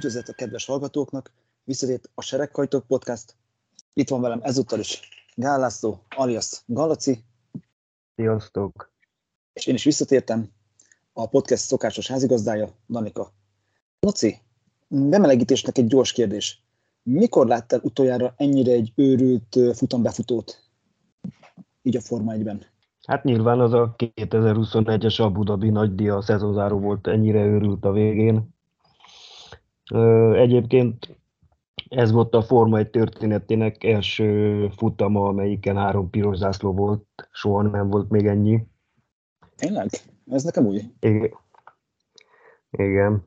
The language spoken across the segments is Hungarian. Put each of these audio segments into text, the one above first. Üdvözlet a kedves hallgatóknak, visszatért a Seregkajtok Podcast. Itt van velem ezúttal is Gál László, alias Galaci. Sziasztok! És én is visszatértem, a podcast szokásos házigazdája, Danika. Laci, bemelegítésnek egy gyors kérdés. Mikor láttál utoljára ennyire egy őrült futambefutót? Így a Forma 1-ben. Hát nyilván az a 2021-es Abu Dhabi Nagydíj a szezonzáró volt, ennyire őrült a végén. Egyébként ez volt a Forma 1 történetének első futama, amelyiken 3 piros zászló volt, soha nem volt még ennyi. Tényleg? Ez nekem új. Igen.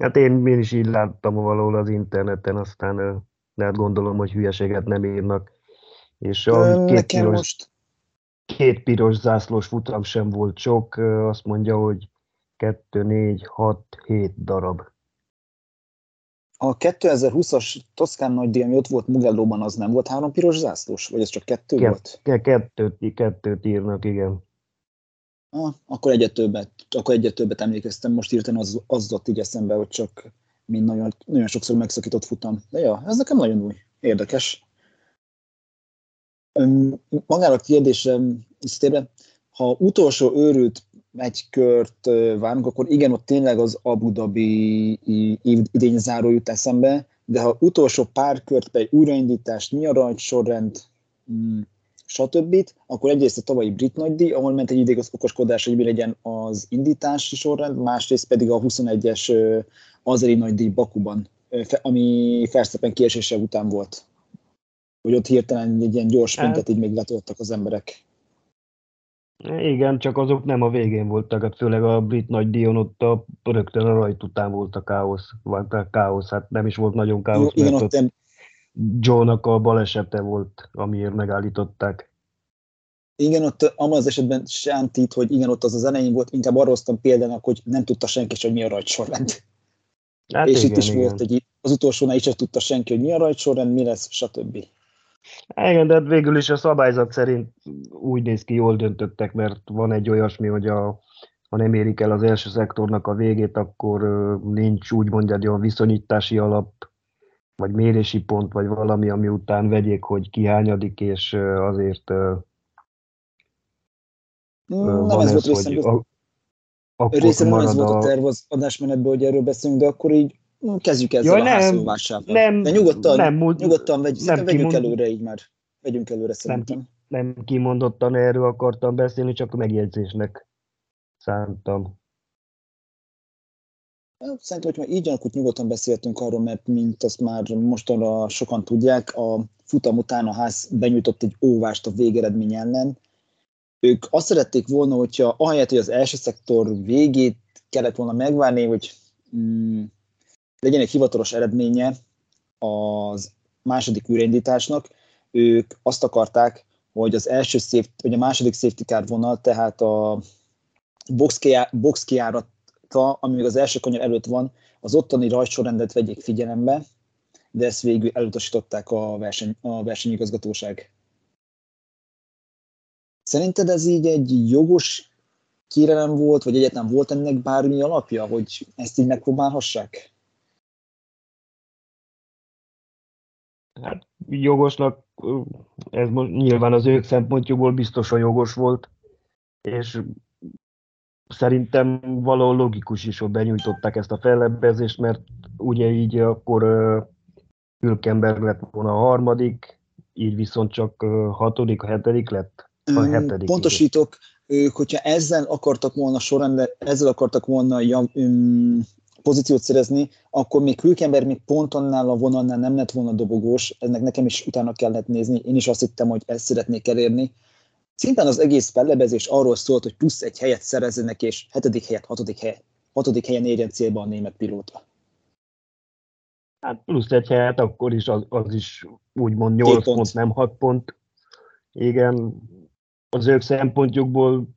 Hát én is így láttam valahol az interneten, aztán lehet gondolom, hogy hülyeséget nem írnak. És a két piros zászlós futam sem volt sok, azt mondja, hogy 2, 4, 6, 7 darab. A 2020-as Toszkán nagydíj, ami ott volt Mugellóban, az nem volt 3 piros zászlós? Vagy ez csak 2 volt? Kettőt írnak, igen. Akkor egyet többet emlékeztem, most írtam az ott így eszembe, hogy csak mind nagyon, nagyon sokszor megszakított futam. De ja, ez nekem nagyon új, érdekes. Magára a kérdésre visszatérve, ha utolsó őrült egy kört várunk, akkor igen, ott tényleg az Abu Dhabi idény záró jut eszembe, de ha utolsó pár kört, pedig újraindítás, mi a rajtsorrend, stb., akkor egyrészt a tavalyi Brit Nagydíj, ahol ment egy ideig az okoskodás, hogy mi legyen az indítási sorrend, másrészt pedig a 21-es Azeri Nagydíj Bakuban, ami Verstappen kiesése után volt. Hogy ott hirtelen egy ilyen gyors sprintet így még letoltak az emberek. Igen, csak azok nem a végén voltak, hát főleg a Brit Nagydíjon ott rögtön a rajt után volt a káosz, hát nem is volt nagyon káosz, jó, mert ott Joe-nak a balesete volt, amiért megállították. Igen, ott abban az esetben sántít, hogy igen, ott az az elején volt, inkább arra hoztam példának, hogy nem tudta senki sem, hogy mi a rajtsorrend. Hát és igen, itt is igen. Volt egy, az utolsónál is sem tudta senki, hogy mi a rajtsorrend, mi lesz, stb. Igen, de végül is a szabályzat szerint úgy néz ki, jól döntöttek, mert van egy olyasmi, hogy ha nem érik el az első szektornak a végét, akkor nincs úgymond egy olyan viszonyítási alap, vagy mérési pont, vagy valami, ami után vegyék, hogy ki hányadik, és azért van ez, hogy akkor részemben marad ez volt a terv az adásmenetben, hogy erről beszélünk, de akkor így kezdjük ezzel a házszóvásával. De nyugodtan vegyünk előre így már. Vegyünk előre szerintem. Nem kimondottan erről akartam beszélni, csak megjegyzésnek szántam. Szerintem, hogy már így akkor nyugodtan beszéltünk arról, mert mint azt már mostanra sokan tudják, a futam után a ház benyújtott egy óvást a végeredmény ellen. Ők azt szerették volna, hogyha ahelyett, hogy az első szektor végét kellett volna megvárni, hogy legyen egy hivatalos eredménye az második újraindításnak, ők azt akarták, hogy az hogy a második safety car vonal, tehát a box kijárata, ami még az első kanyar előtt van, az ottani rajtsorrendet vegyék figyelembe, de ezt végül elutasították a versenyigazgatóság. Szerinted ez így egy jogos kérelem volt, vagy egyáltalán volt ennek bármi alapja, hogy ezt így megpróbálhassák? Hát jogosnak, ez most nyilván az ők szempontjukból biztosan jogos volt, és szerintem valahol logikus is, hogy benyújtották ezt a fellebbezést, mert ugye így akkor Hülkenberg lett volna a harmadik, így viszont csak hatodik, hetedik lett? A hetedik. Pontosítok, ők, hogyha ezzel akartak volna pozíciót szerezni, akkor még Hülkenberg még pont annál a vonalnál nem lett volna dobogós, ennek nekem is utána kellett nézni, én is azt hittem, hogy ezt szeretnék elérni. Szintén az egész fellebezés arról szólt, hogy plusz egy helyet szerezzenek, és hatodik helyen érjen célba a német pilóta. Hát plusz egy helyet, akkor is az is úgymond 8 pont, nem 6 pont. Igen, az ők szempontjukból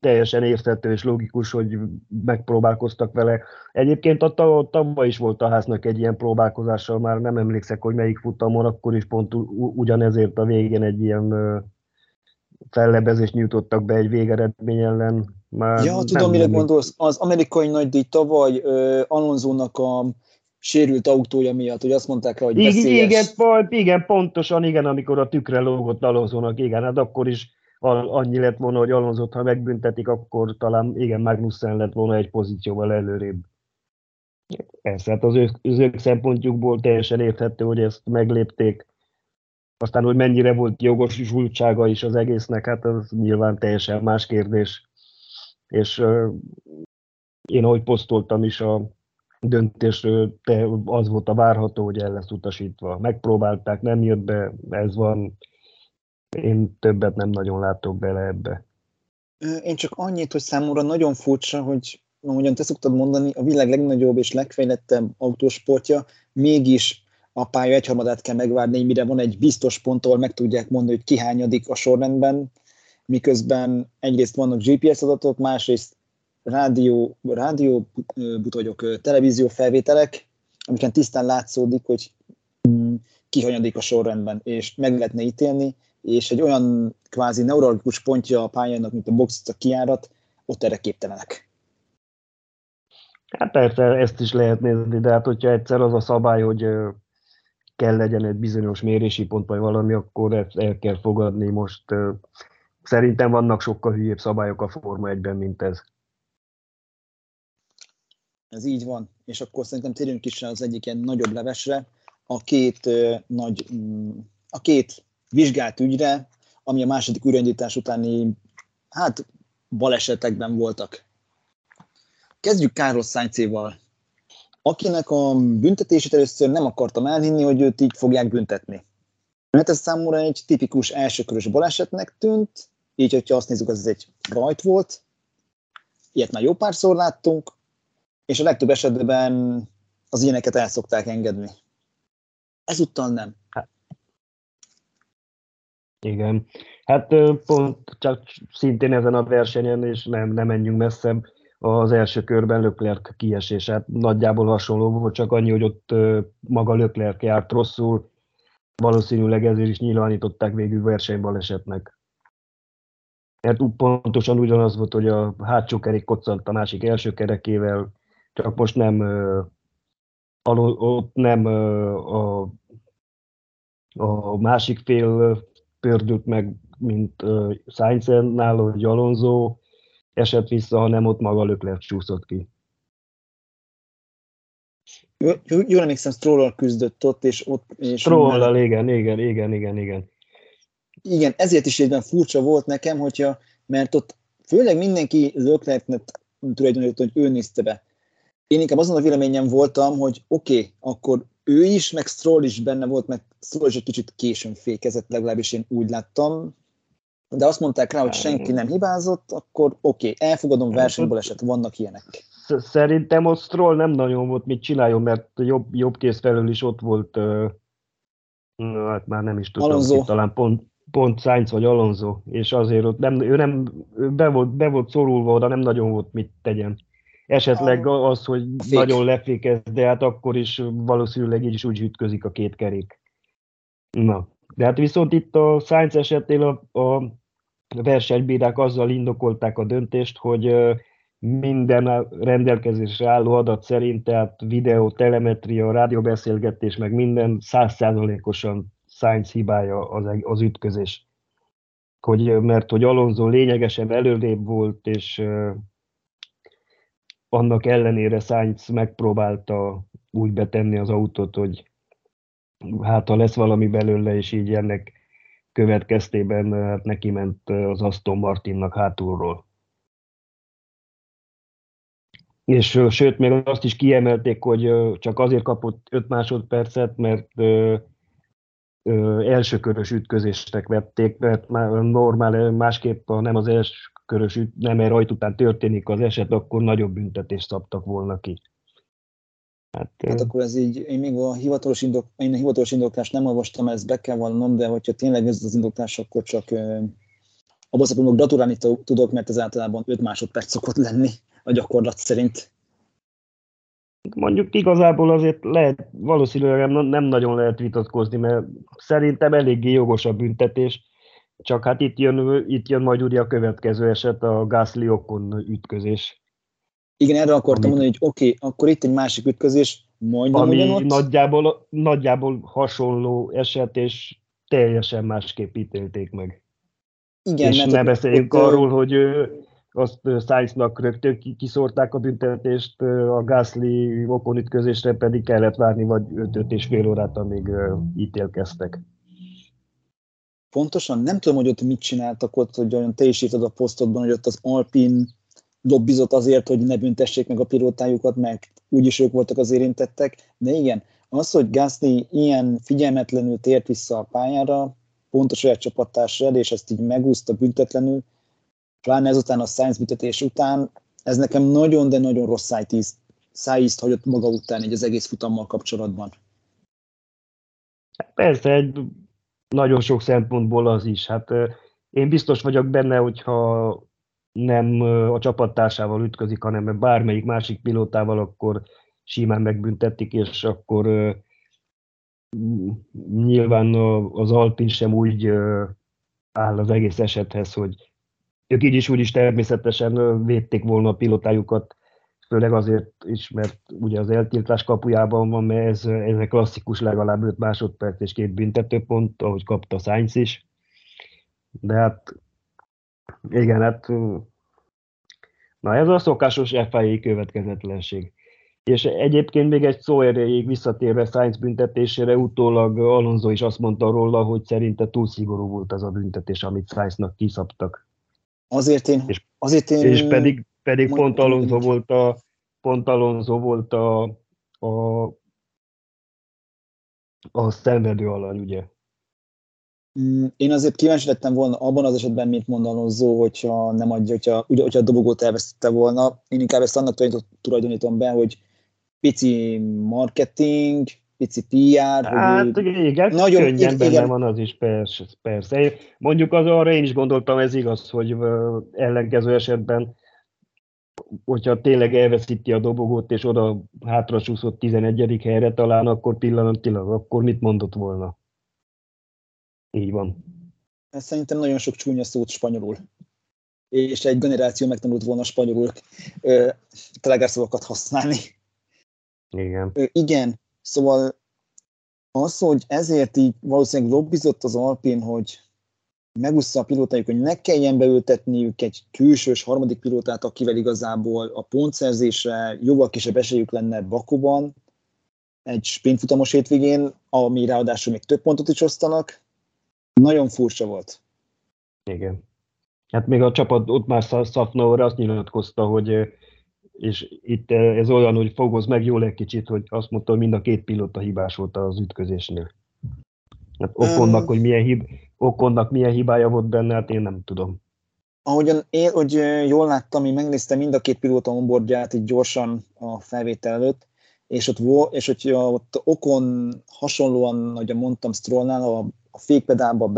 teljesen érthető és logikus, hogy megpróbálkoztak vele. Egyébként a tavaly is volt a háznak egy ilyen próbálkozással, már nem emlékszek, hogy melyik futamon, akkor is pont ugyanezért a végén egy ilyen fellebezést nyújtottak be egy végeredmény ellen. Már ja, tudom, mire gondolsz. Az amerikai nagydíj tavaly Alonsónak a sérült autója miatt, hogy azt mondták rá, hogy veszélyes. Igen, pontosan, amikor a tükre lógott Alonzónak, igen, hát akkor is annyi lett volna, hogy Alonzót, ha megbüntetik, akkor talán, igen, Magnussen lett volna egy pozícióval előrébb. Persze, hát az ők szempontjukból teljesen érthető, hogy ezt meglépték. Aztán, hogy mennyire volt jogosultsága is az egésznek, hát az nyilván teljesen más kérdés. És én, ahogy posztoltam is a döntésről, az volt a várható, hogy el lesz utasítva. Megpróbálták, nem jött be, ez van. Én többet nem nagyon látok bele ebbe. Én csak annyit, hogy számomra nagyon furcsa, hogy ahogyan te szoktad mondani, a világ legnagyobb és legfejlettebb autósportja, mégis a pálya egyharmadát kell megvárni, mire van egy biztos pont, ahol meg tudják mondani, hogy kihányadik a sorrendben, miközben egyrészt vannak GPS adatok, másrészt televízió felvételek, amiken tisztán látszódik, hogy kihanyadik a sorrendben, és meg lehetne ítélni, és egy olyan kvázi neuralgikus pontja a pályának, mint a box, a kijárat, ott erre képtelenek. Hát persze, ezt is lehet nézni, de hát hogyha egyszer az a szabály, hogy kell legyen egy bizonyos mérési pont, vagy valami, akkor ezt el kell fogadni most. Szerintem vannak sokkal hülyébb szabályok a Forma 1-ben, mint ez. Ez így van, és akkor szerintem térjünk is az egyik ilyen nagyobb levesre, a két vizsgált ügyre, ami a második újraindítás utáni, hát, balesetekben voltak. Kezdjük Carlos Sainz-éval, akinek a büntetését először nem akartam elhinni, hogy őt így fogják büntetni. Mert ez számomra egy tipikus elsőkörös balesetnek tűnt, így, hogyha azt nézzük, az egy rajt volt, ilyet már jó párszor láttunk, és a legtöbb esetben az ilyeneket el szokták engedni. Ezúttal nem. Hát, igen. Hát pont csak szintén ezen a versenyen, és nem menjünk messzebb, az első körben Leclerc kiesés. Hát nagyjából hasonló volt, csak annyi, hogy ott maga Leclerc járt rosszul. Valószínűleg ezért is nyilvánították végül versenybalesetnek. Mert pontosan ugyanaz volt, hogy a hátsó kerék koccant a másik első kerekével, csak most nem a másik fél pördült meg, mint Sainz-nál, hogy Alonso esett vissza, hanem ott maga Leclerc csúszott ki. Jól emlékszem, Stroll-al küzdött ott, és ott... Stroll-al, igen. Igen, ezért is egyben furcsa volt nekem, hogyha, mert ott főleg mindenki Leclercnek tulajdonított, hogy ő nézte be. Én inkább azon a véleményem voltam, hogy oké, akkor ő is, meg Stroll is benne volt, meg Stroll is egy kicsit későn fékezett, legalábbis én úgy láttam. De azt mondták rá, hogy senki nem hibázott, akkor oké, elfogadom, versenybaleset, vannak ilyenek. Szerintem ott Stroll nem nagyon volt mit csináljon, mert jobb kéz felől is ott volt, hát már nem is tudom, talán pont Sainz vagy Alonso, és azért ott ő be volt szorulva oda, nem nagyon volt mit tegyen. Esetleg az, hogy nagyon lefékez, de hát akkor is valószínűleg így is úgy ütközik a két kerék. Na, de hát viszont itt a Sainz esetén a versenybírák azzal indokolták a döntést, hogy minden rendelkezésre álló adat szerint, tehát videó, telemetria, rádióbeszélgetés, meg minden 100%-osan Sainz hibája az ütközés. Mert hogy Alonso lényegesen előrébb volt, és annak ellenére Sainz megpróbálta úgy betenni az autót, hogy hát ha lesz valami belőle, és így ennek következtében hát neki ment az Aston Martinnak hátulról. És sőt, még azt is kiemelték, hogy csak azért kapott 5 másodpercet, mert elsőkörös ütközésnek vették, mert már normál, másképp ha nem az elsőkörös rajt után történik az eset, akkor nagyobb büntetést szabtak volna ki. Hát akkor ez így, én még a hivatalos indoklást nem olvastam, ezt be kell vallanom, de hogyha tényleg ez az indoklás, akkor csak abban szabadon gratulálni tudok, mert ez általában 5 másodperc szokott lenni a gyakorlat szerint. Mondjuk igazából azért lehet, valószínűleg nem nagyon lehet vitatkozni, mert szerintem eléggé jogos a büntetés, csak hát itt jön majd ugye a következő eset, a Gasly-Ocon ütközés. Igen, erre akartam mondani, hogy oké, akkor itt egy másik ütközés, Majdnem ami ugyanott. Nagyjából hasonló eset, és teljesen másképp ítélték meg. Igen, és ne beszéljünk arról, hogy azt Sainznak rögtön kiszórták a büntetést, a Gasly Ocon ütközésre pedig kellett várni, vagy 5 és fél órát, amíg ítélkeztek. Pontosan nem tudom, hogy ott mit csináltak ott, hogy olyan te is írtad a posztodban, hogy ott az Alpin lobbizott azért, hogy ne büntessék meg a pilótájukat, meg úgyis ők voltak az érintettek, de igen, az, hogy Gasly ilyen figyelmetlenül tért vissza a pályára, pont a saját csapattársával, és ezt így megúszta büntetlenül, pláne ezután a Sainz büntetés után, ez nekem nagyon, de nagyon rossz szájízt hagyott maga után így az egész futammal kapcsolatban. Persze, egy nagyon sok szempontból az is. Hát én biztos vagyok benne, hogyha nem a csapattársával ütközik, hanem bármelyik másik pilótával, akkor simán megbüntetik, és akkor nyilván az Alpin sem úgy áll az egész esethez, hogy ők így is úgy is természetesen védték volna a pilotájukat, főleg azért is, mert ugye az eltiltás kapujában van, mert ez a klasszikus legalább 5 másodperc és 2 büntetőpont, ahogy kapta Sainz is. De hát igen, hát na ez a szokásos FIA következetlenség. És egyébként még egy szó erejéig visszatérve Sainz büntetésére, utólag Alonso is azt mondta róla, hogy szerinte túl szigorú volt az a büntetés, amit Sainznak kiszabtak. Azért én... És pedig pont Alonso volt a szenvedő alany, ugye? Én azért kíváncsi lettem volna abban az esetben, mint mond Alonso, hogyha nem adja, hogyha a dobogót elvesztette volna. Én inkább ezt annak tulajdonítom be, hogy pici marketing, pici PR. Hát igen, nagyon könnyen benne van az is, persze. Mondjuk az arra én is gondoltam, ez igaz, hogy ellenkező esetben, hogyha tényleg elveszíti a dobogót, és oda hátra csúszott 11. helyre talán, akkor pillanatilag, akkor mit mondott volna? Így van. Ez szerintem nagyon sok csúnya szót spanyolul. És egy generáció megtanult volna spanyolul telegárszavakat használni. Igen. Igen. Szóval az, hogy ezért így valószínűleg lobbizott az Alpin, hogy megúszta a pilótájuk, hogy ne kelljen beültetniük egy külsős harmadik pilótát, akivel igazából a pontszerzésre jóval kisebb esélyük lenne Bakuban, egy sprintfutamos hétvégén, ami ráadásul még több pontot is osztanak. Nagyon furcsa volt. Igen. Hát még a csapat ott már Szafnaur azt nyilatkozta, hogy és itt ez olyan, hogy fogozz meg jól egy kicsit, hogy azt mondta, hogy mind a 2 pilóta hibás volt az ütközésnél. Hát Oconnak, hogy milyen hibája volt benne, hát én nem tudom. Ahogyan én, hogy jól láttam, én megnéztem mind a 2 pilóta onboardját itt gyorsan a felvétel előtt, és hogy ott Ocon hasonlóan, ahogy mondtam Strollnál, a fékpedálba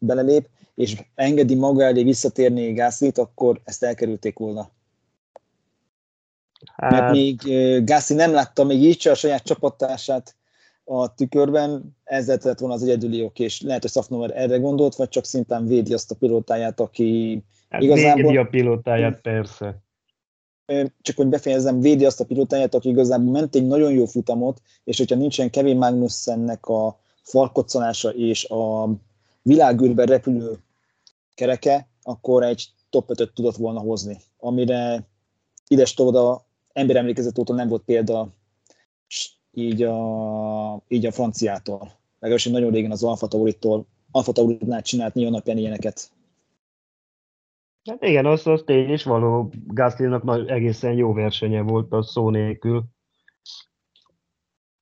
belelép, és engedi maga elé visszatérni Gaslyt, akkor ezt elkerülték volna. Hát... Mert még Gasly nem látta még így a saját csapattársát a tükörben, ezzel lett volna az egyedüli ok, és lehet, hogy Szafnover erre gondolt, vagy csak szintén védi azt a pilótáját, aki hát igazából... Védi a pilótáját, persze. Csak hogy befejezem, védi azt a pilótáját, aki igazából ment egy nagyon jó futamot, és hogyha nincsen Kevin Magnussennek a falkoccanása és a világűrben repülő kereke, akkor egy top 5-öt tudott volna hozni, amire idestolva ember emlékezett óta nem volt példa így a franciától. Legalábbis nagyon régen az Alfa Taurinál csinált néha napján ilyeneket. Hát igen, az tény is való. Gaslynak egészen jó versenye volt, az szó nélkül.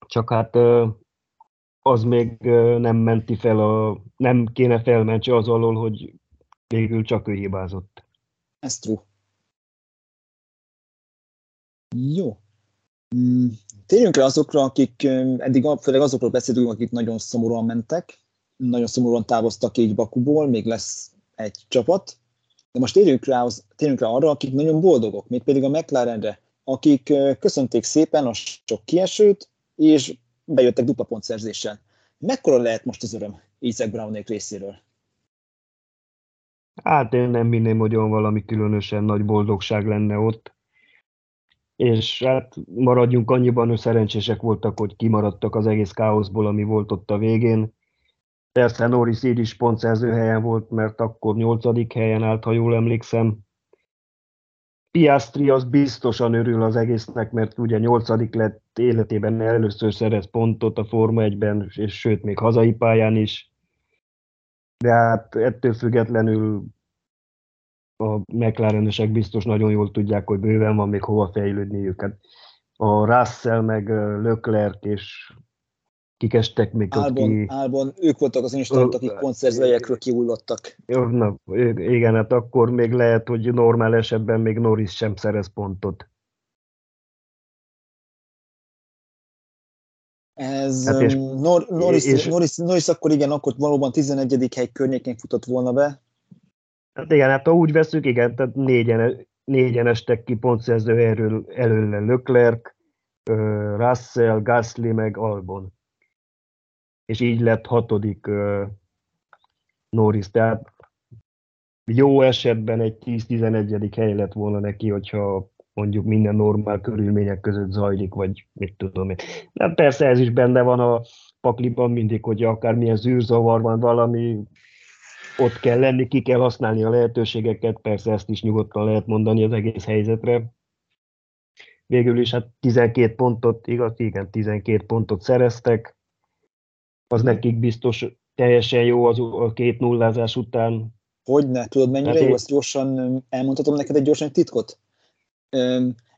Csak hát az még nem kéne felmentse az alól, hogy végül csak ő hibázott. Ez true. Jó. Térjünk rá azokra, akik eddig főleg azokról beszélünk, akik nagyon szomorúan mentek, nagyon szomorúan távoztak így Bakuból, még lesz egy csapat. De most térjünk rá arra, akik nagyon boldogok, mégpedig a McLarenre, akik köszönték szépen a sok kiesőt, és bejöttek dupla pontszerzéssel. Mekkora lehet most az öröm Isaac Brownék részéről? Hát én nem hinném, hogy olyan valami különösen nagy boldogság lenne ott. és hát maradjunk annyiban, hogy szerencsések voltak, hogy kimaradtak az egész káoszból, ami volt ott a végén. Persze Norris így is pontszerző helyen volt, mert akkor 8. helyen állt, ha jól emlékszem. Piastri az biztosan örül az egésznek, mert ugye 8. lett, életében először szerez pontot a Forma 1-ben, és sőt, még hazai pályán is. De hát ettől függetlenül a McLarenesek biztos nagyon jól tudják, hogy bőven van még hova fejlődni őket. A Russell, meg Leclerc, és kikestek még Albon, ők voltak az instant, akik pontszerzőjekről kiullottak. Na, igen, hát akkor még lehet, hogy normál esetben még Norris sem szerez pontot. Ez hát és, Norris akkor igen, akkor valóban 11. hely környékén futott volna be. Hát igen, hát ha úgy veszük, igen, tehát négyen estek ki pontszerző helyről előle Leclerc, Russell, Gasly meg Albon. És így lett 6. Norris, tehát jó esetben egy 10-11. hely lett volna neki, hogyha mondjuk minden normál körülmények között zajlik, vagy mit tudom én. De persze ez is benne van a pakliban mindig, hogy akármilyen zűrzavar van valami, ott kell lenni, ki kell használni a lehetőségeket, persze ezt is nyugodtan lehet mondani az egész helyzetre. Végül is hát 12 pontot, igaz, igen, 12 pontot szereztek, az nekik biztos teljesen jó az a 2-0-ázás után. Hogyne, tudod mennyire hát jó, azt gyorsan elmondhatom neked egy gyorsan titkot?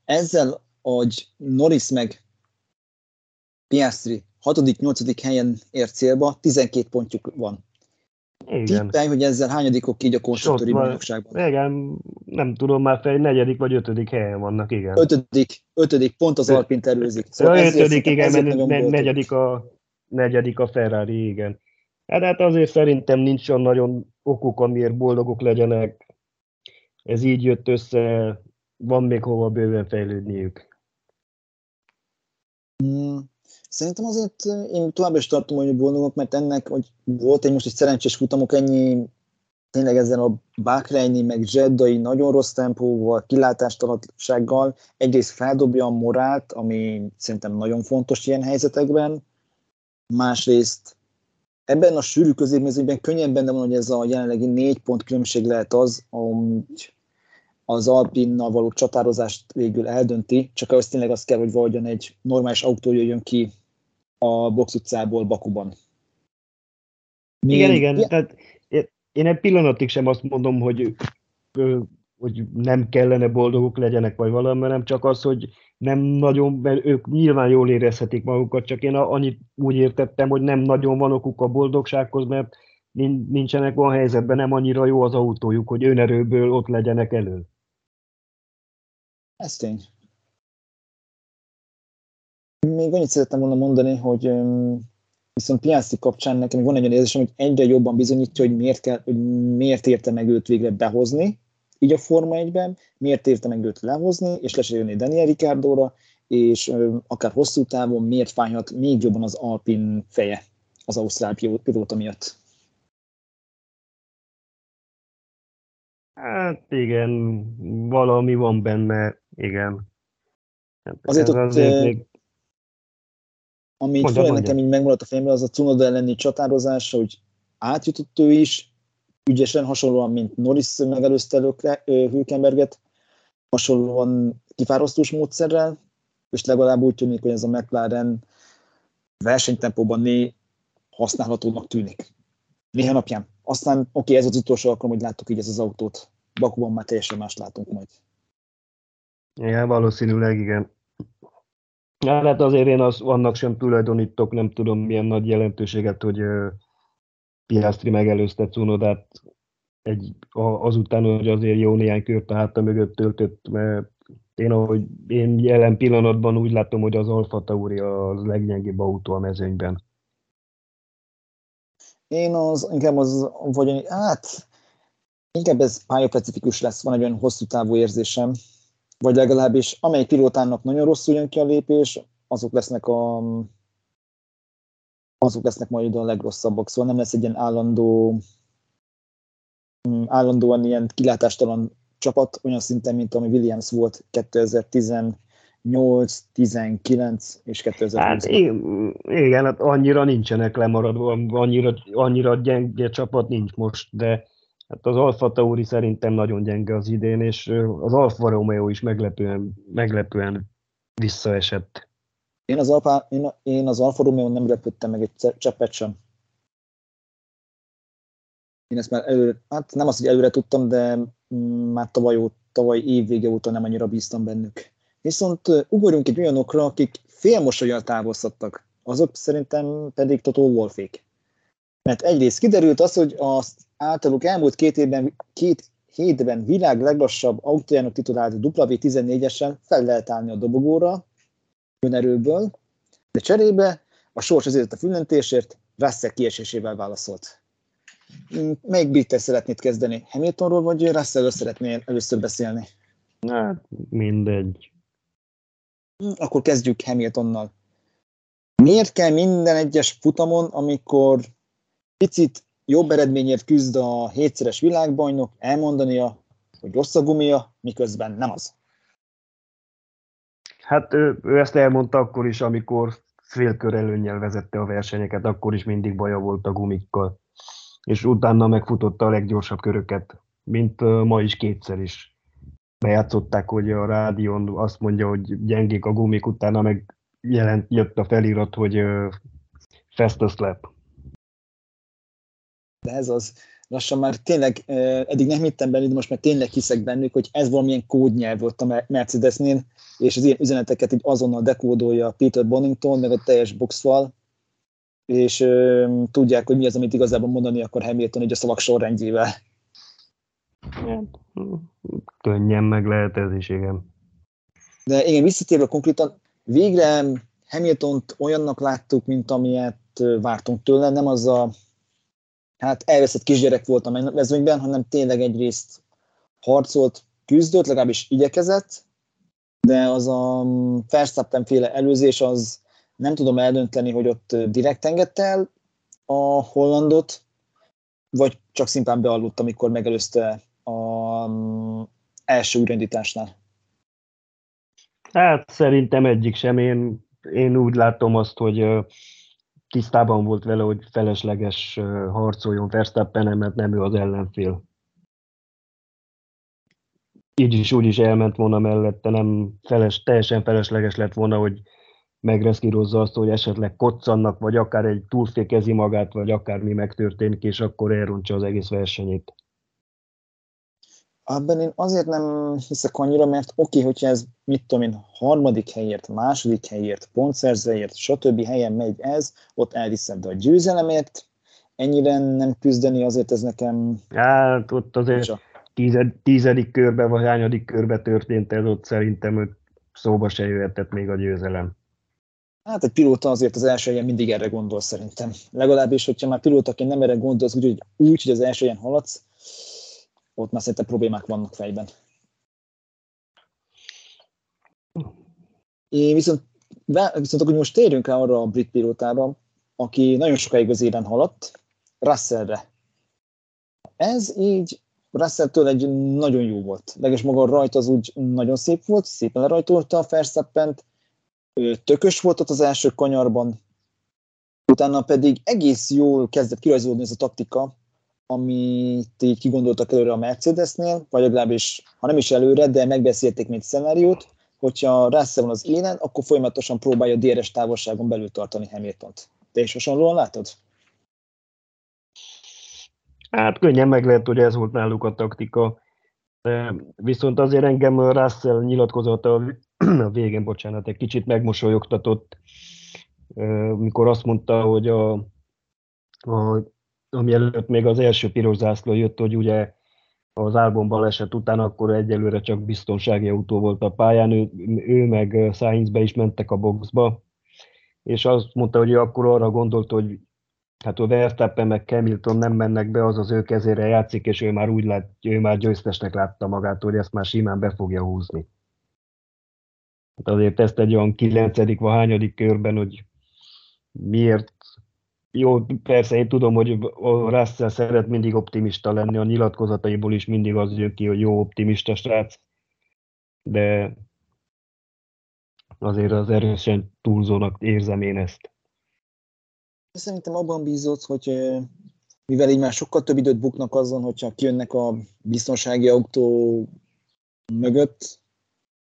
Ezzel, hogy Norris meg Piastri 6.-8. helyen ér célba, 12 pontjuk van. Igen. Tippelj, hogy ezzel hányadikok így a konstruktőri bajnokságban. Igen, nem tudom már fel, 4. vagy 5. helyen vannak, igen. 5. pont az Alpint előzik. Szóval 5. igen, mert 4. a Ferrari, igen. Hát azért szerintem nincs olyan nagyon okuk, amiért boldogok legyenek. Ez így jött össze, van még hova bőven fejlődniük. Szerintem azért én továbbra is tartom, hogy boldogok, mert ennek, hogy volt egy most egy szerencsés futamok, ennyi tényleg ezen a Bahreini, meg Jeddai nagyon rossz tempóval, kilátástalansággal egyrészt feldobja a morált, ami szerintem nagyon fontos ilyen helyzetekben. Másrészt ebben a sűrű középmezőnyben könnyen benne van, hogy ez a jelenlegi 4 pont különbség lehet az, hogy az Alpinnal való csatározást végül eldönti, csak az tényleg az kell, hogy valahogyan egy normális autó jöjjön ki a box utcából Bakuban. Igen. Tehát én egy pillanatig sem azt mondom, hogy nem kellene boldogok legyenek, vagy valami, nem csak az, hogy nem nagyon, mert ők nyilván jól érezhetik magukat, csak én annyit úgy értettem, hogy nem nagyon van okuk a boldogsághoz, mert nincsenek olyan helyzetben, nem annyira jó az autójuk, hogy önerőből ott legyenek elő. Ez tény. Még annyit szerettem volna mondani, hogy viszont Piastri kapcsán nekem van egy olyan érzésem, hogy egyre jobban bizonyítja, hogy miért érte meg őt végre behozni, így a Forma 1-ben, miért érte meg őt lehozni, és lesz jönni Daniel Ricciardóra, és akár hosszú távon miért fájhat még jobban az Alpin feje az ausztrál pilóta miatt. Hát igen, valami van benne, igen. Hát azért ott, még... ami főleg nekem így megmaradt a fejemben, az a Tsunoda elleni csatározása, hogy átjutott ő is, ügyesen, hasonlóan, mint Norris megelőzte Hülkenberget, hasonlóan kifárasztós módszerrel, és legalább úgy tűnik, hogy ez a McLaren versenytempóban használhatónak tűnik. Néhány napján. Aztán oké, ez az utolsó alkalom, hogy láttuk így ezt az autót. Bakuban már teljesen más látunk majd. Igen, valószínűleg igen. Hát azért én annak sem tulajdonítok, nem tudom milyen nagy jelentőséget, hogy Piastri megelőzte Cunodát azután, hogy azért jó néhány kört a háta mögött töltött, mert én jelen pillanatban úgy látom, hogy az Alfa Tauri a leggyengébb autó a mezőnyben. Inkább ez pályaspecifikus lesz, van egy olyan hosszú távú érzésem, vagy legalábbis amely pilótának nagyon rosszul jön ki a lépés, azok lesznek majd a legrosszabbak, szóval nem lesz egy ilyen állandóan ilyen kilátástalan csapat, olyan szinten, mint ami Williams volt 2011 8, 19 és 2020. Hát igen, hát annyira nincsenek lemaradva, annyira gyenge csapat nincs most, de hát az Alfa Tauri szerintem nagyon gyenge az idén, és az Alfa Romeo is meglepően visszaesett. Én az Alfa Romeo-n nem lepődtem meg egy cseppet sem. Én ezt már előre, hát nem azt, hogy előre tudtam, de már tavaly évvége óta nem annyira bíztam bennük. Viszont ugorjunk egy olyanokra, akik félmosollyal távoztattak, azok szerintem pedig Toto Wolffék. Mert egyrészt kiderült az, hogy az általuk elmúlt két hétben világ leglassabb autójának titulált W14-esen fel lehet állni a dobogóra, önerőből, de cserébe a sors azért a füllentésért Russell kiesésével válaszolt. Melyik brit szeretnéd kezdeni? Hamiltonról vagy Russellről szeretnél először beszélni? Hát, mindegy. Akkor kezdjük Hamiltonnal. Miért kell minden egyes futamon, amikor picit jobb eredményért küzd a 7-szeres világbajnok, elmondania, hogy rossz a gumia, miközben nem az? Hát ő ezt elmondta akkor is, amikor félkör előnnyel vezette a versenyeket, akkor is mindig baja volt a gumikkal. És utána megfutotta a leggyorsabb köröket, mint ma is kétszer is. Bejátszották, hogy a rádión azt mondja, hogy gyengék a gumik, utána meg jött a felirat, hogy fastest lap. De ez az. Lassan már tényleg, eddig nem hittem bennük, de most már tényleg hiszek bennük, hogy ez valamilyen kódnyelv volt a Mercedesnél, és az ilyen üzeneteket így azonnal dekódolja Peter Bonington, meg a teljes boxfal, és tudják, hogy mi az, amit igazából mondani akar Hamilton, így a szavak sorrendjével. Könnyen meg lehet ez is, igen. De igen, visszatérve konkrétan, végre Hamiltont olyannak láttuk, mint amilyet vártunk tőle, nem az a elveszett kisgyerek volt a mezőnyben, hanem tényleg egyrészt harcolt, küzdött, legalábbis igyekezett, de az a Verstappen féle előzés, az nem tudom eldönteni, hogy ott direkt engedte el a hollandot, vagy csak szimplán bealudt, amikor megelőzte az első újraindításnál? Hát szerintem egyik sem. Én úgy látom azt, hogy tisztában volt vele, hogy felesleges harcoljon Verstappen, mert nem ő az ellenfél. Így is úgy is elment volna mellette, nem teljesen felesleges lett volna, hogy megreszkírozza azt, hogy esetleg koccannak, vagy akár egy túlfékezi magát, vagy akármi megtörténik, és akkor elrontja az egész versenyét. Abban én azért nem hiszek annyira, mert oké, hogyha ez, mit tudom én, harmadik helyért, második helyért, pontszerzőért, stb. Helyen megy ez, ott elviszed, de a győzelemért ennyire nem küzdeni, azért ez nekem... Hát ott azért tizedik körbe, vagy hányadik körbe történt ez, ott szerintem szóba se jöhetett még a győzelem. Hát egy pilóta azért az első helyen mindig erre gondol szerintem. Legalábbis, hogyha már pilótaként nem erre gondolsz, úgy, hogy az első helyen haladsz, ott már szerintem problémák vannak fejben. Viszont akkor most térjünk rá arra a brit pilótára, aki nagyon sokáig az élen haladt, Russellre. Ez így Russelltől egy nagyon jó volt. Leges maga a rajt az úgy nagyon szép volt, szépen lerajtolta a Verstappent, tökös volt ott az első kanyarban, utána pedig egész jól kezdett kirajzolódni ez a taktika, amit így kigondoltak előre a Mercedesnél, vagy legalábbis, ha nem is előre, de megbeszélték még szenáriót, hogyha Russell van az élen, akkor folyamatosan próbálja a DRS távolságon belül tartani Hamiltont. Te is hasonlóan látod? Hát könnyen meg lehet, hogy ez volt náluk a taktika. De viszont azért engem Russell nyilatkozata a végén, bocsánat, egy kicsit megmosolyogtatott, mikor azt mondta, hogy mielőtt még az első piros zászló jött, hogy ugye az Albon baleset után akkor egyelőre csak biztonsági autó volt a pályán, ő meg Sainzbe is mentek a boxba, és azt mondta, hogy akkor arra gondolt, hogy hát a Verstappen meg Hamilton nem mennek be, az ő kezére játszik, és ő már győztesnek látta magát, hogy ezt már simán be fogja húzni. Hát azért ezt egy olyan 9. vagy hányadik körben, hogy miért. Jó, persze én tudom, hogy a Russell szeret mindig optimista lenni, a nyilatkozataiból is mindig az jön ki, hogy jó optimista srác, de azért az erősen túlzónak érzem én ezt. Szerintem abban bízod, hogy mivel így már sokkal több időt buknak azon, hogyha kijönnek a biztonsági autó mögött,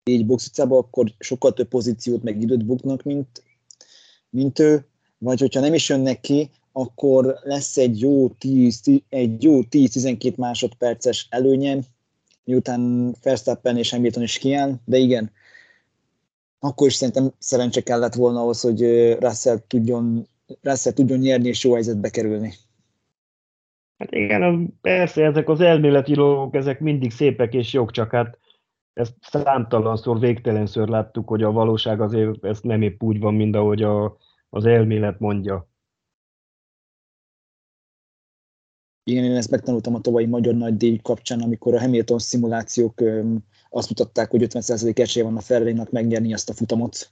így box utcába, akkor sokkal több pozíciót meg időt buknak, mint ő, vagy hogyha nem is jönnek ki, akkor lesz egy jó 10-12 másodperces előnye, miután Verstappen és Hamilton is kiáll, de igen, akkor is szerintem szerencse kellett volna ahhoz, hogy Russell tudjon nyerni és jó helyzetbe kerülni. Hát igen, persze ezek az elméleti dolgok, ezek mindig szépek és jók, csak hát ezt számtalanszor, végtelenször láttuk, hogy a valóság azért ez nem épp úgy van, mint ahogy az elmélet mondja. Igen, én ezt megtanultam a tavalyi Magyar Nagydíj kapcsán, amikor a Hamilton szimulációk azt mutatták, hogy 50% esélye van a Ferrarinak megnyerni azt a futamot.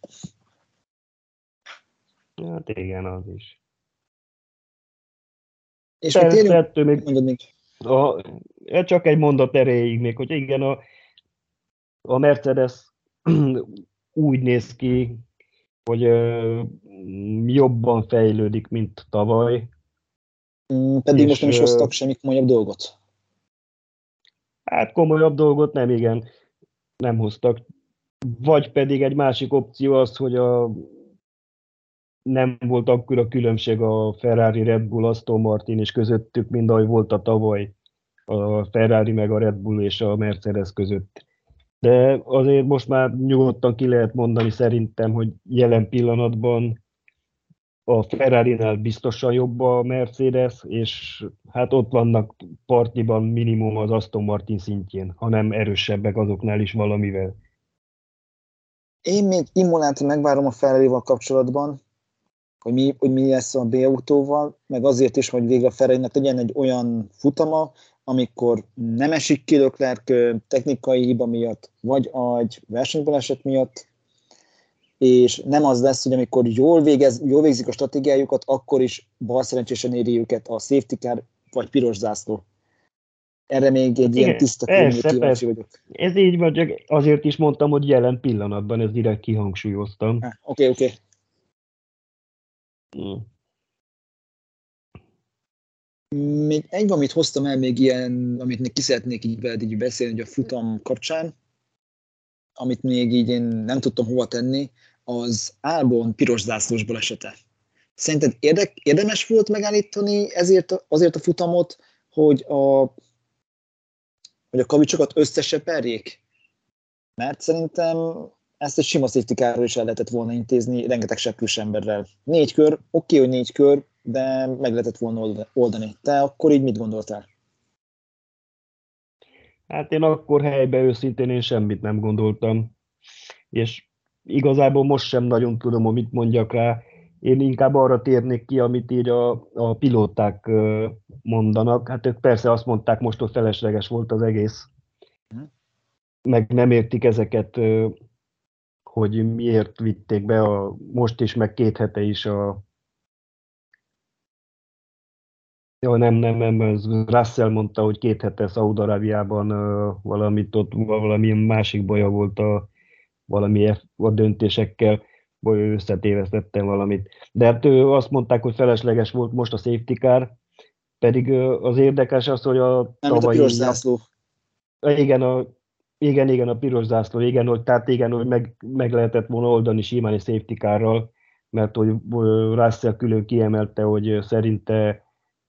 Hát igen, az is. És ettől még csak egy mondat erejéig még, hogy igen, a Mercedes úgy néz ki, hogy jobban fejlődik, mint tavaly. Pedig most nem is hoztak semmi komolyabb dolgot? Hát komolyabb dolgot nem, igen. Nem hoztak. Vagy pedig egy másik opció az, hogy nem volt akkora különbség a Ferrari, Red Bull, Aston Martin és közöttük, mint ahogy volt a tavaly a Ferrari meg a Red Bull és a Mercedes között. De azért most már nyugodtan ki lehet mondani szerintem, hogy jelen pillanatban a Ferrarinál biztosan jobb a Mercedes, és hát ott vannak partiban minimum az Aston Martin szintjén, hanem erősebbek azoknál is valamivel. Én még Imolát megvárom a Ferrarival kapcsolatban, hogy mi lesz a B-autóval, meg azért is, hogy végre a Ferrarinek legyen egy olyan futama, amikor nem esik ki Leclerc technikai hiba miatt, vagy egy versenybaleset miatt, és nem az lesz, hogy amikor jól végzik a stratégiájukat, akkor is balszerencsésen éri őket a safety car vagy piros zászló. Erre még egy ilyen tiszta kíváncsi vagyok. Ez így van, csak azért is mondtam, hogy jelen pillanatban, ezt direkt kihangsúlyoztam. Oké. Még egy van, amit hoztam el, még ilyen, amit még ki szeretnék így veled így beszélni, hogy a futam kapcsán, amit még így én nem tudtam hova tenni, az Albon piros zászlós balesete. Szerinted érdemes volt megállítani azért a futamot, hogy a kavicsokat összeseperjék? Mert szerintem ezt egy sima safety carral is el lehetett volna intézni rengeteg seprűs emberrel. 4 kör, oké, hogy 4 kör, de meg lehetett volna oldani. Te akkor így mit gondoltál? Hát én akkor helyben őszintén én semmit nem gondoltam. És igazából most sem nagyon tudom, hogy mit mondjak rá. Én inkább arra térnék ki, amit így a pilóták mondanak. Hát ők persze azt mondták most, hogy felesleges volt az egész. Meg nem értik ezeket, hogy miért vitték be most is, meg 2 hete is a... Ja, nem, ez Russell mondta, hogy 2 hete Szaúd-Arábiában valamit ott, valami másik baja volt a döntésekkel, vagy összetévesztettem valamit. De hát azt mondták, hogy felesleges volt most a safety car, pedig az érdekes az, hogy a tavalyi... a piros zászló. Igen, a piros zászló, igen, hogy meg lehetett volna oldani simán egy safety carral, mert hogy Russell külön kiemelte, hogy szerinte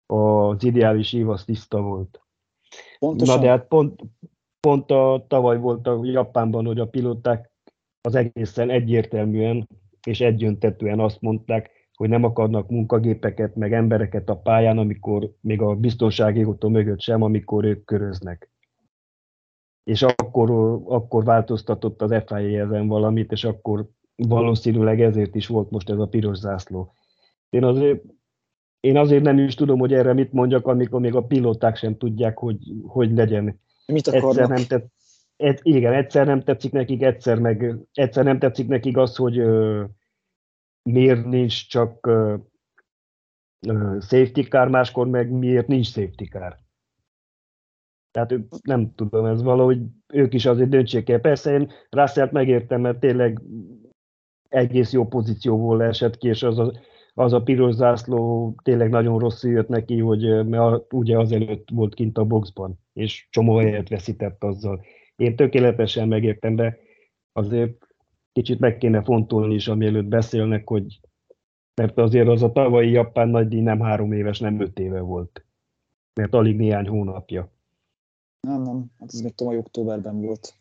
az ideális év az tiszta volt. Pontosan. Na de hát pont a tavaly volt a Japánban, hogy a pilóták az egészen egyértelműen és egyöntetően azt mondták, hogy nem akarnak munkagépeket, meg embereket a pályán, amikor még a biztonsági autó mögött sem, amikor ők köröznek. És akkor változtatott az FIA ezen valamit, és akkor valószínűleg ezért is volt most ez a piros zászló. Én azért nem is tudom, hogy erre mit mondjak, amikor még a pilóták sem tudják, hogy legyen. Mit akarnak? Egyszer nem tetszik nekik, egyszer nem tetszik nekik az, hogy miért nincs csak safety car, máskor meg miért nincs safety car. Tehát nem tudom, ez valahogy ők is azért döntsék el. Persze én Russellt megértem, mert tényleg egész jó pozícióból leesett ki, és az a piros zászló tényleg nagyon rosszul jött neki, hogy mert ugye azelőtt volt kint a boxban, és csomó helyet veszített azzal. Én tökéletesen megértem, de azért kicsit meg kéne fontolni is, amielőtt beszélnek, hogy mert azért az a tavalyi japán nagydíj nem 3 éves, nem 5 éve volt. Mert alig néhány hónapja. Nem, hát ez még tavaly októberben volt.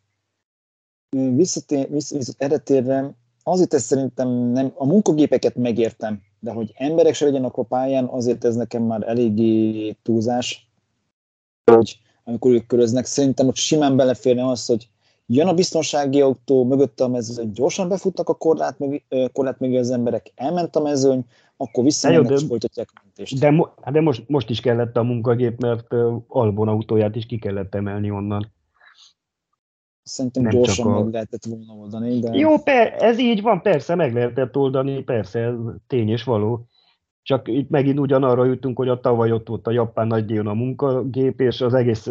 Visszatérve, azért ez szerintem nem, a munkagépeket megértem, de hogy emberek se legyenek a pályán, azért ez nekem már eléggé túlzás, hogy amikor ők köröznek, szerintem ott simán beleférne az, hogy jön a biztonsági autó, mögött a mezőny, gyorsan befutnak a korlát mögé az emberek, elment a mezőny, akkor visszamennek és folytatják a mentést. De most is kellett a munkagép, mert Albon autóját is ki kellett emelni onnan. Szerintem nem gyorsan meg lehetett volna oldani. De... Jó, ez így van, persze, meg lehetett oldani, persze, ez tény és való. Csak itt megint ugyanarra jutunk, hogy a tavaly ott volt a japán nagydíjon a munkagép, és az egész...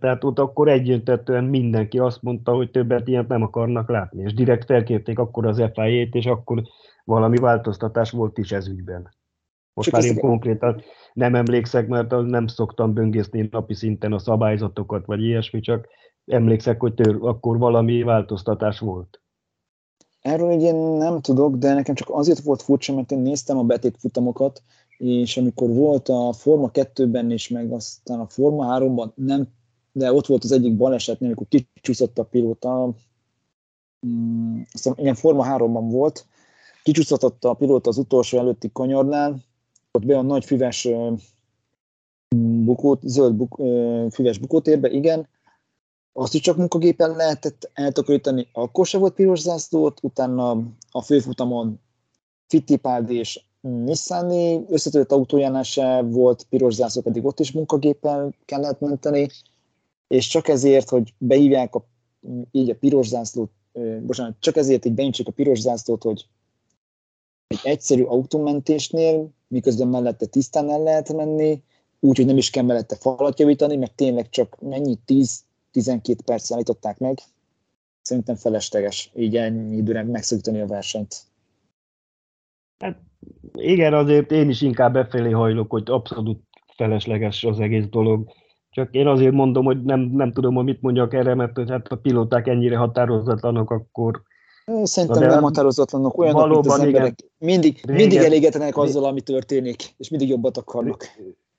Tehát ott akkor egyöntetően mindenki azt mondta, hogy többet ilyet nem akarnak látni, és direkt felkérték akkor az FIA-t, és akkor valami változtatás volt is ez ügyben. Most csak már én konkrétan nem emlékszek, mert nem szoktam böngészni napi szinten a szabályzatokat, vagy ilyesmi, csak emlékszek, hogy akkor valami változtatás volt. Erről én nem tudok, de nekem csak azért volt furcsa, mert én néztem a betétfutamokat, és amikor volt a Forma 2-ben is, meg aztán a Forma 3-ban nem, de ott volt az egyik balesetnél, amikor kicsúszott a pilóta, igen, Forma 3-ban volt, kicsúszott a pilóta az utolsó előtti kanyarnál, ott be a nagy füves bukót, zöld füves bukótérbe, igen, azt is csak munkagépen lehetett eltakarítani, akkor se volt piros zászlót, utána a főfutamon Fittipaldi és Nissani összetört autójánál se volt piros zászló, pedig ott is munkagépen kellett menteni, és csak ezért, hogy behívják a piros zászlót, csak ezért így beintsék a piros zászlót, hogy egy egyszerű autómentésnél, miközben mellette tisztán el lehet menni, úgyhogy nem is kell mellette falat javítani, mert tényleg csak mennyi 10-12 perc állították meg. Szerintem felesleges így ennyi időre megszakítani a versenyt. Hát igen, azért én is inkább befelé hajlok, hogy abszolút felesleges az egész dolog. Csak én azért mondom, hogy nem tudom, hogy mit mondjak erre, mert hogy hát a pilóták ennyire határozatlanok, akkor... Szerintem nem határozatlanok, olyanok, mint az emberek. Mindig elégednek azzal, ami történik, és mindig jobbat akarnak.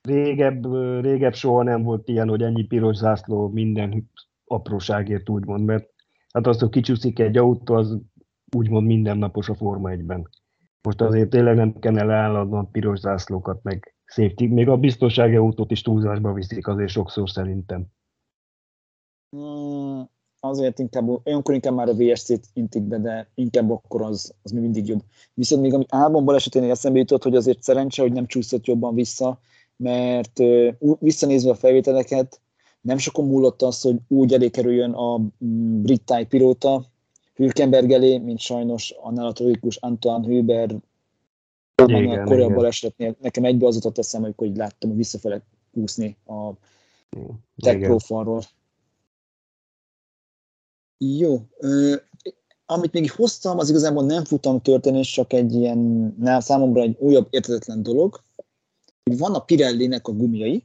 Régebb soha nem volt ilyen, hogy ennyi piros zászló minden apróságért úgymond, mert hát azt, hogy kicsúszik egy autó, az úgymond mindennapos a Forma 1-ben. Most azért tényleg nem kellene állandóan piros zászlókat meg safety. Még a biztonsági autót is túlzásba viszik azért sokszor szerintem. Azért inkább, olyankor inkább már a VSC-t intik be, de inkább akkor az még mindig jobb. Viszont még ami Albon baleseténél eszembe jutott, hogy azért szerencse, hogy nem csúszott jobban vissza, mert visszanézve a felvételeket, nem sokon múlott az, hogy úgy elé kerüljön a brit tájpilóta Hülkenberg elé, mint sajnos annál a tragikus Antoine Huber a koreai balesetnél. Nekem egybe az jutott eszem, amikor így láttam, hogy visszafele úszni a tech profilról. Jó. Amit még hoztam, az igazából nem futam történés, csak egy ilyen, számomra egy újabb érthetetlen dolog. Van a Pirelli-nek a gumiai,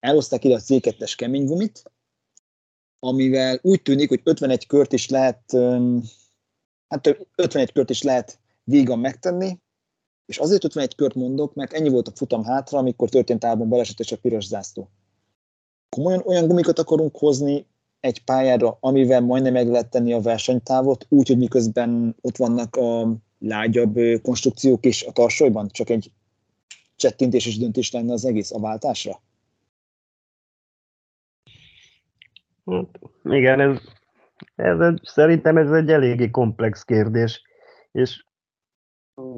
elhozták ide a C2-es kemény gumit, amivel úgy tűnik, hogy 51 kört is lehet vígan megtenni, és azért 51 kört mondok, mert ennyi volt a futam hátra, amikor történt Albon baleset és a piros zászló. Komolyan olyan gumikat akarunk hozni egy pályára, amivel majdnem meg lehet tenni a versenytávot, úgyhogy miközben ott vannak a lágyabb konstrukciók is a tarsolyban, csak egy csettintés és döntés lenne az egész a váltásra? Hát, igen, szerintem ez egy eléggé komplex kérdés, és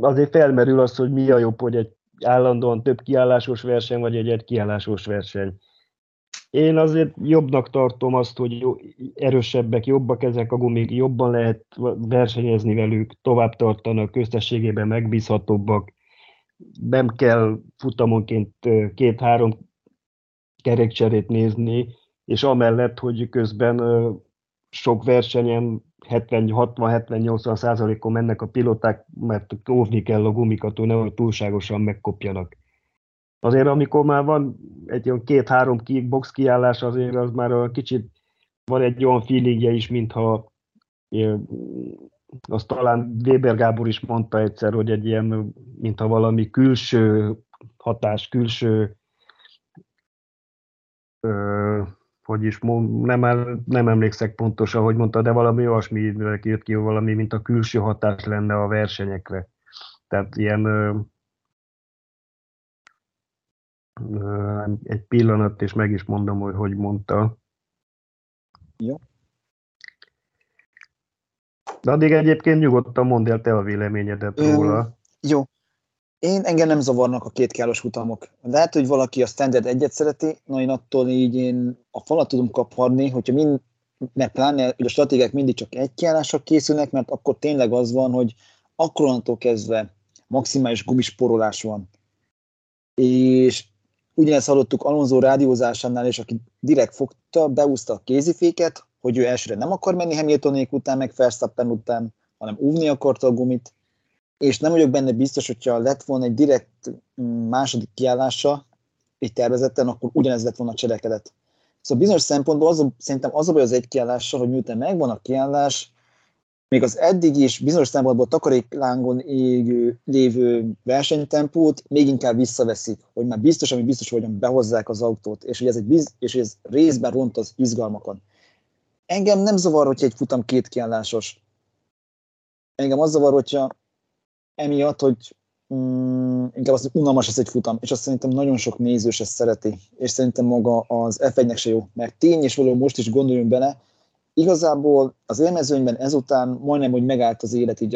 azért felmerül az, hogy mi a jobb, hogy egy állandóan több kiállásos verseny, vagy egy kiállásos verseny. Én azért jobbnak tartom azt, hogy erősebbek, jobbak ezek a gumik, jobban lehet versenyezni velük, tovább tartanak, összességében megbízhatóbbak, nem kell futamonként 2-3 kerékcserét nézni, és amellett, hogy közben sok versenyen 60-70-80%-on mennek a piloták, mert óvni kell a gumikatól, nehogy túlságosan megkopjanak. Azért amikor már van egy olyan 2-3 box kiállás, azért az már a kicsit van egy olyan feelingje is, mintha azt talán Weber Gábor is mondta egyszer, hogy egy ilyen, mintha valami külső hatás, külső hogy is nem emlékszek pontosan, hogy mondta, de valami olyasmi jött ki, valami, mint a külső hatás lenne a versenyekre. Tehát ilyen egy pillanat, és meg is mondom, hogy mondta. Ja. De addig egyébként nyugodtan mondd el te a véleményedet róla. Jó. Engem nem zavarnak a kétkáros futamok. Lehet, hogy valaki a standard egyet szereti, na én attól így a falat tudom kaparni, hogyha mert pláne, hogy a stratégiák mindig csak egy kiállásra készülnek, mert akkor tényleg az van, hogy akkorantól kezdve maximális gumisporolás van. És ugyanezt hallottuk Alonso rádiózásánál, és aki direkt fogta, beúszta a kéziféket, hogy ő elsőre nem akar menni Hamiltonék után, meg Verstappen után, hanem úvni akarta a gumit. És nem vagyok benne biztos, hogyha lett volna egy direkt második kiállása, így tervezetten, akkor ugyanez lett volna a cselekedet. Szóval bizonyos szempontból szerintem az a baj az egy kiállással, hogy miután megvan a kiállás, még az eddig is bizonyos szempontból takaréklángon lévő versenytempót még inkább visszaveszik, hogy már biztos, ami biztos, hogy behozzák az autót, és hogy ez részben ront az izgalmakon. Engem nem zavar, hogyha egy futam két kiállásos. Engem az zavar, hogyha emiatt, hogy inkább az unalmas ez egy futam, és azt szerintem nagyon sok nézős ezt szereti, és szerintem maga az F1-nek se jó, mert tény és való most is gondoljunk bele, igazából az élmezőnyben ezután majdnem, hogy megállt az élet így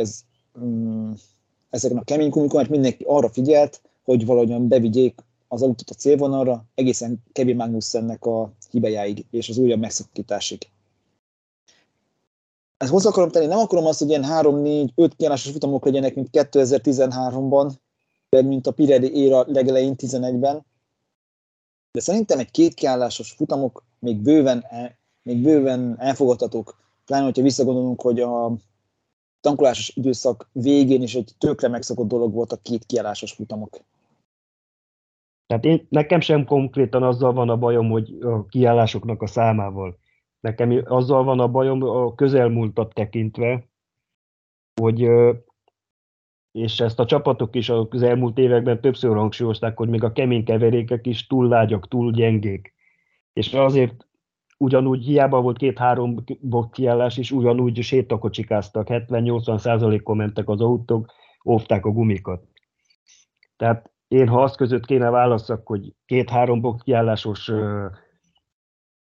ezeken a kemény gumikon, mert mindenki arra figyelt, hogy valahogyan bevigyék az autót a célvonalra, egészen Kevin Magnussennek a hibájáig, és az újabb megszakításig. Ezt hozzá akarom tenni, nem akarom azt, hogy ilyen 3-4-5 kiállásos futamok legyenek, mint 2013-ban, vagy mint a Pirelli éra legelején 11-ben, de szerintem egy két kiállásos futamok még bőven elfogadhatók. Pláne, hogyha visszagondolunk, hogy a tankolásos időszak végén is egy tökre megszokott dolog volt a két kiállásos futamok. Tehát nekem sem konkrétan azzal van a bajom, hogy a kiállásoknak a számával. Nekem azzal van a bajom a közelmúltat tekintve, hogy, és ezt a csapatok is az elmúlt években többször hangsúlyozták, hogy még a kemény keverékek is túl lágyak, túl gyengék. És azért ugyanúgy hiába volt 2-3 kiállás is, ugyanúgy sétakocsikáztak, 70-80%-on mentek az autók, óvták a gumikat. Tehát én, ha azt között kéne válasszak, hogy 2-3 kiállásos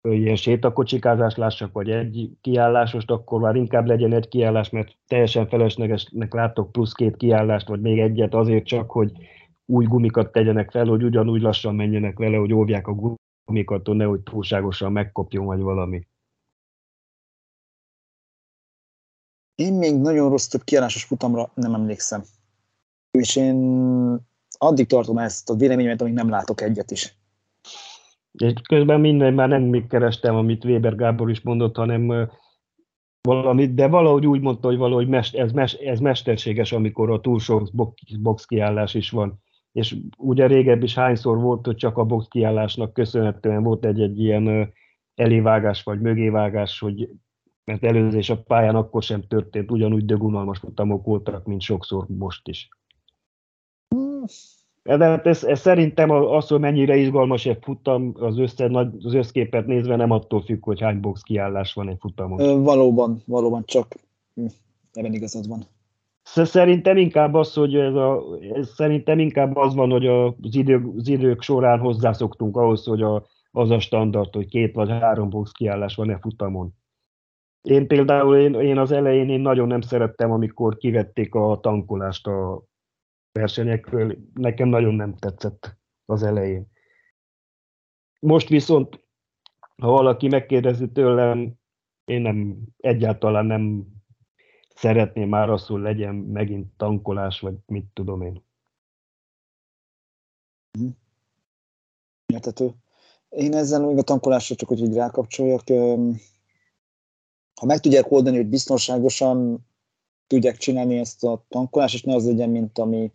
ilyen sétakocsikázást lássak, vagy egy kiállásost, akkor már inkább legyen egy kiállás, mert teljesen feleslegesnek látok plusz 2 kiállást, vagy még egyet azért csak, hogy új gumikat tegyenek fel, hogy ugyanúgy lassan menjenek vele, hogy óvják a gumikat, nehogy túlságosan megkopjon vagy valami. Én még nagyon rossz több kiállásos futamra nem emlékszem. És én addig tartom ezt a véleményemet, amíg nem látok egyet is. És közben minden, már nem még kerestem, amit Weber Gábor is mondott, hanem valamit, de valahogy úgy mondta, hogy valahogy ez mesterséges, amikor a túlsó box kiállás is van. És ugye régebb is hányszor volt, hogy csak a box kiállásnak köszönhetően volt egy ilyen elévágás vagy mögévágás, hogy, mert előzés a pályán akkor sem történt, ugyanúgy dögunalmas futamok voltak, mint sokszor most is. Ez szerintem az, hogy mennyire izgalmas egy futam, az összképet nézve nem attól függ, hogy hány box kiállás van egy futamon. Valóban csak ebben igazad van. Szerintem inkább az, hogy szerintem inkább az van, hogy az idők során hozzászoktunk ahhoz, hogy az a standard, hogy 2 vagy 3 box kiállás van egy futamon. Én például én az elején nagyon nem szerettem, amikor kivették a tankolást a versenyekről, nekem nagyon nem tetszett az elején. Most viszont, ha valaki megkérdezi tőlem, én egyáltalán nem szeretném már azt, hogy legyen megint tankolás, vagy mit tudom én. Érthető. Én ezzel még a tankolásra csak úgy rákapcsoljak. ha meg tudják oldani, hogy biztonságosan tudják csinálni ezt a tankolást, és ne az legyen, mint ami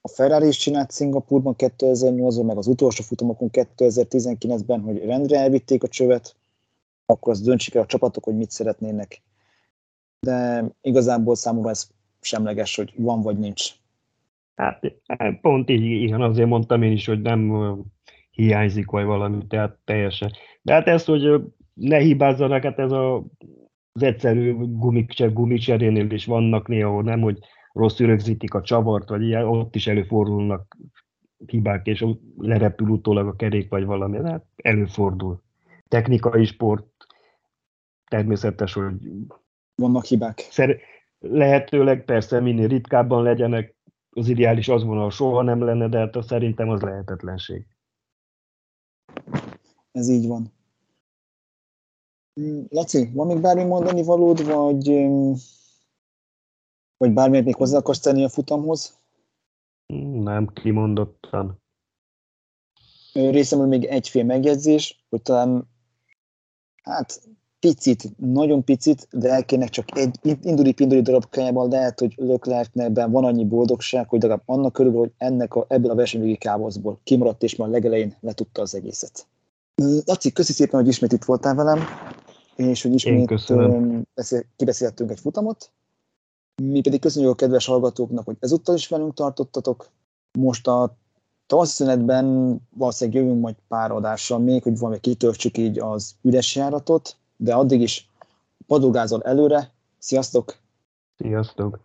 a Ferrari is csinált Szingapúrban 2008-ban, meg az utolsó futamokon 2019-ben, hogy rendre elvitték a csövet, akkor azt döntsék el a csapatok, hogy mit szeretnének. De igazából számomra ez semleges, hogy van vagy nincs. Hát pont így, igen, azért mondtam én is, hogy nem hiányzik vagy valami, tehát teljesen. De hát ez, hogy ne hibázzanak, hát ez az egyszerű gumicserénél is vannak néha, nem, hogy rosszul rögzítik a csavart, vagy ilyen, ott is előfordulnak hibák, és lerepül utólag a kerék, vagy valami, hát előfordul. Technikai sport, természetes, hogy vannak hibák. Lehetőleg persze minél ritkábban legyenek, az ideális az volna, soha nem lenne, de hát szerintem az lehetetlenség. Ez így van. Laci, van még bármi mondani valód, vagy bármiért még hozzá akarsz tenni a futamhoz? Nem, kimondottan. Részemről még egyfél megjegyzés, hogy talán picit, nagyon picit, de elkének csak egy induli-pinduli darabkájában lehet, hogy Leclercnek van annyi boldogság, hogy legalább annak körülbelül, hogy ebből a versenyvégi káoszból kimaradt, és már legelején letudta az egészet. Laci, köszi szépen, hogy ismét itt voltál velem, és hogy ismét kibeszélhettünk egy futamot. Mi pedig köszönjük a kedves hallgatóknak, hogy ezúttal is velünk tartottatok. Most a tavaszszünetben valószínűleg jövünk majd pár adással még, hogy valami kitöltsük így az üres járatot, de addig is padogázzal előre. Sziasztok! Sziasztok!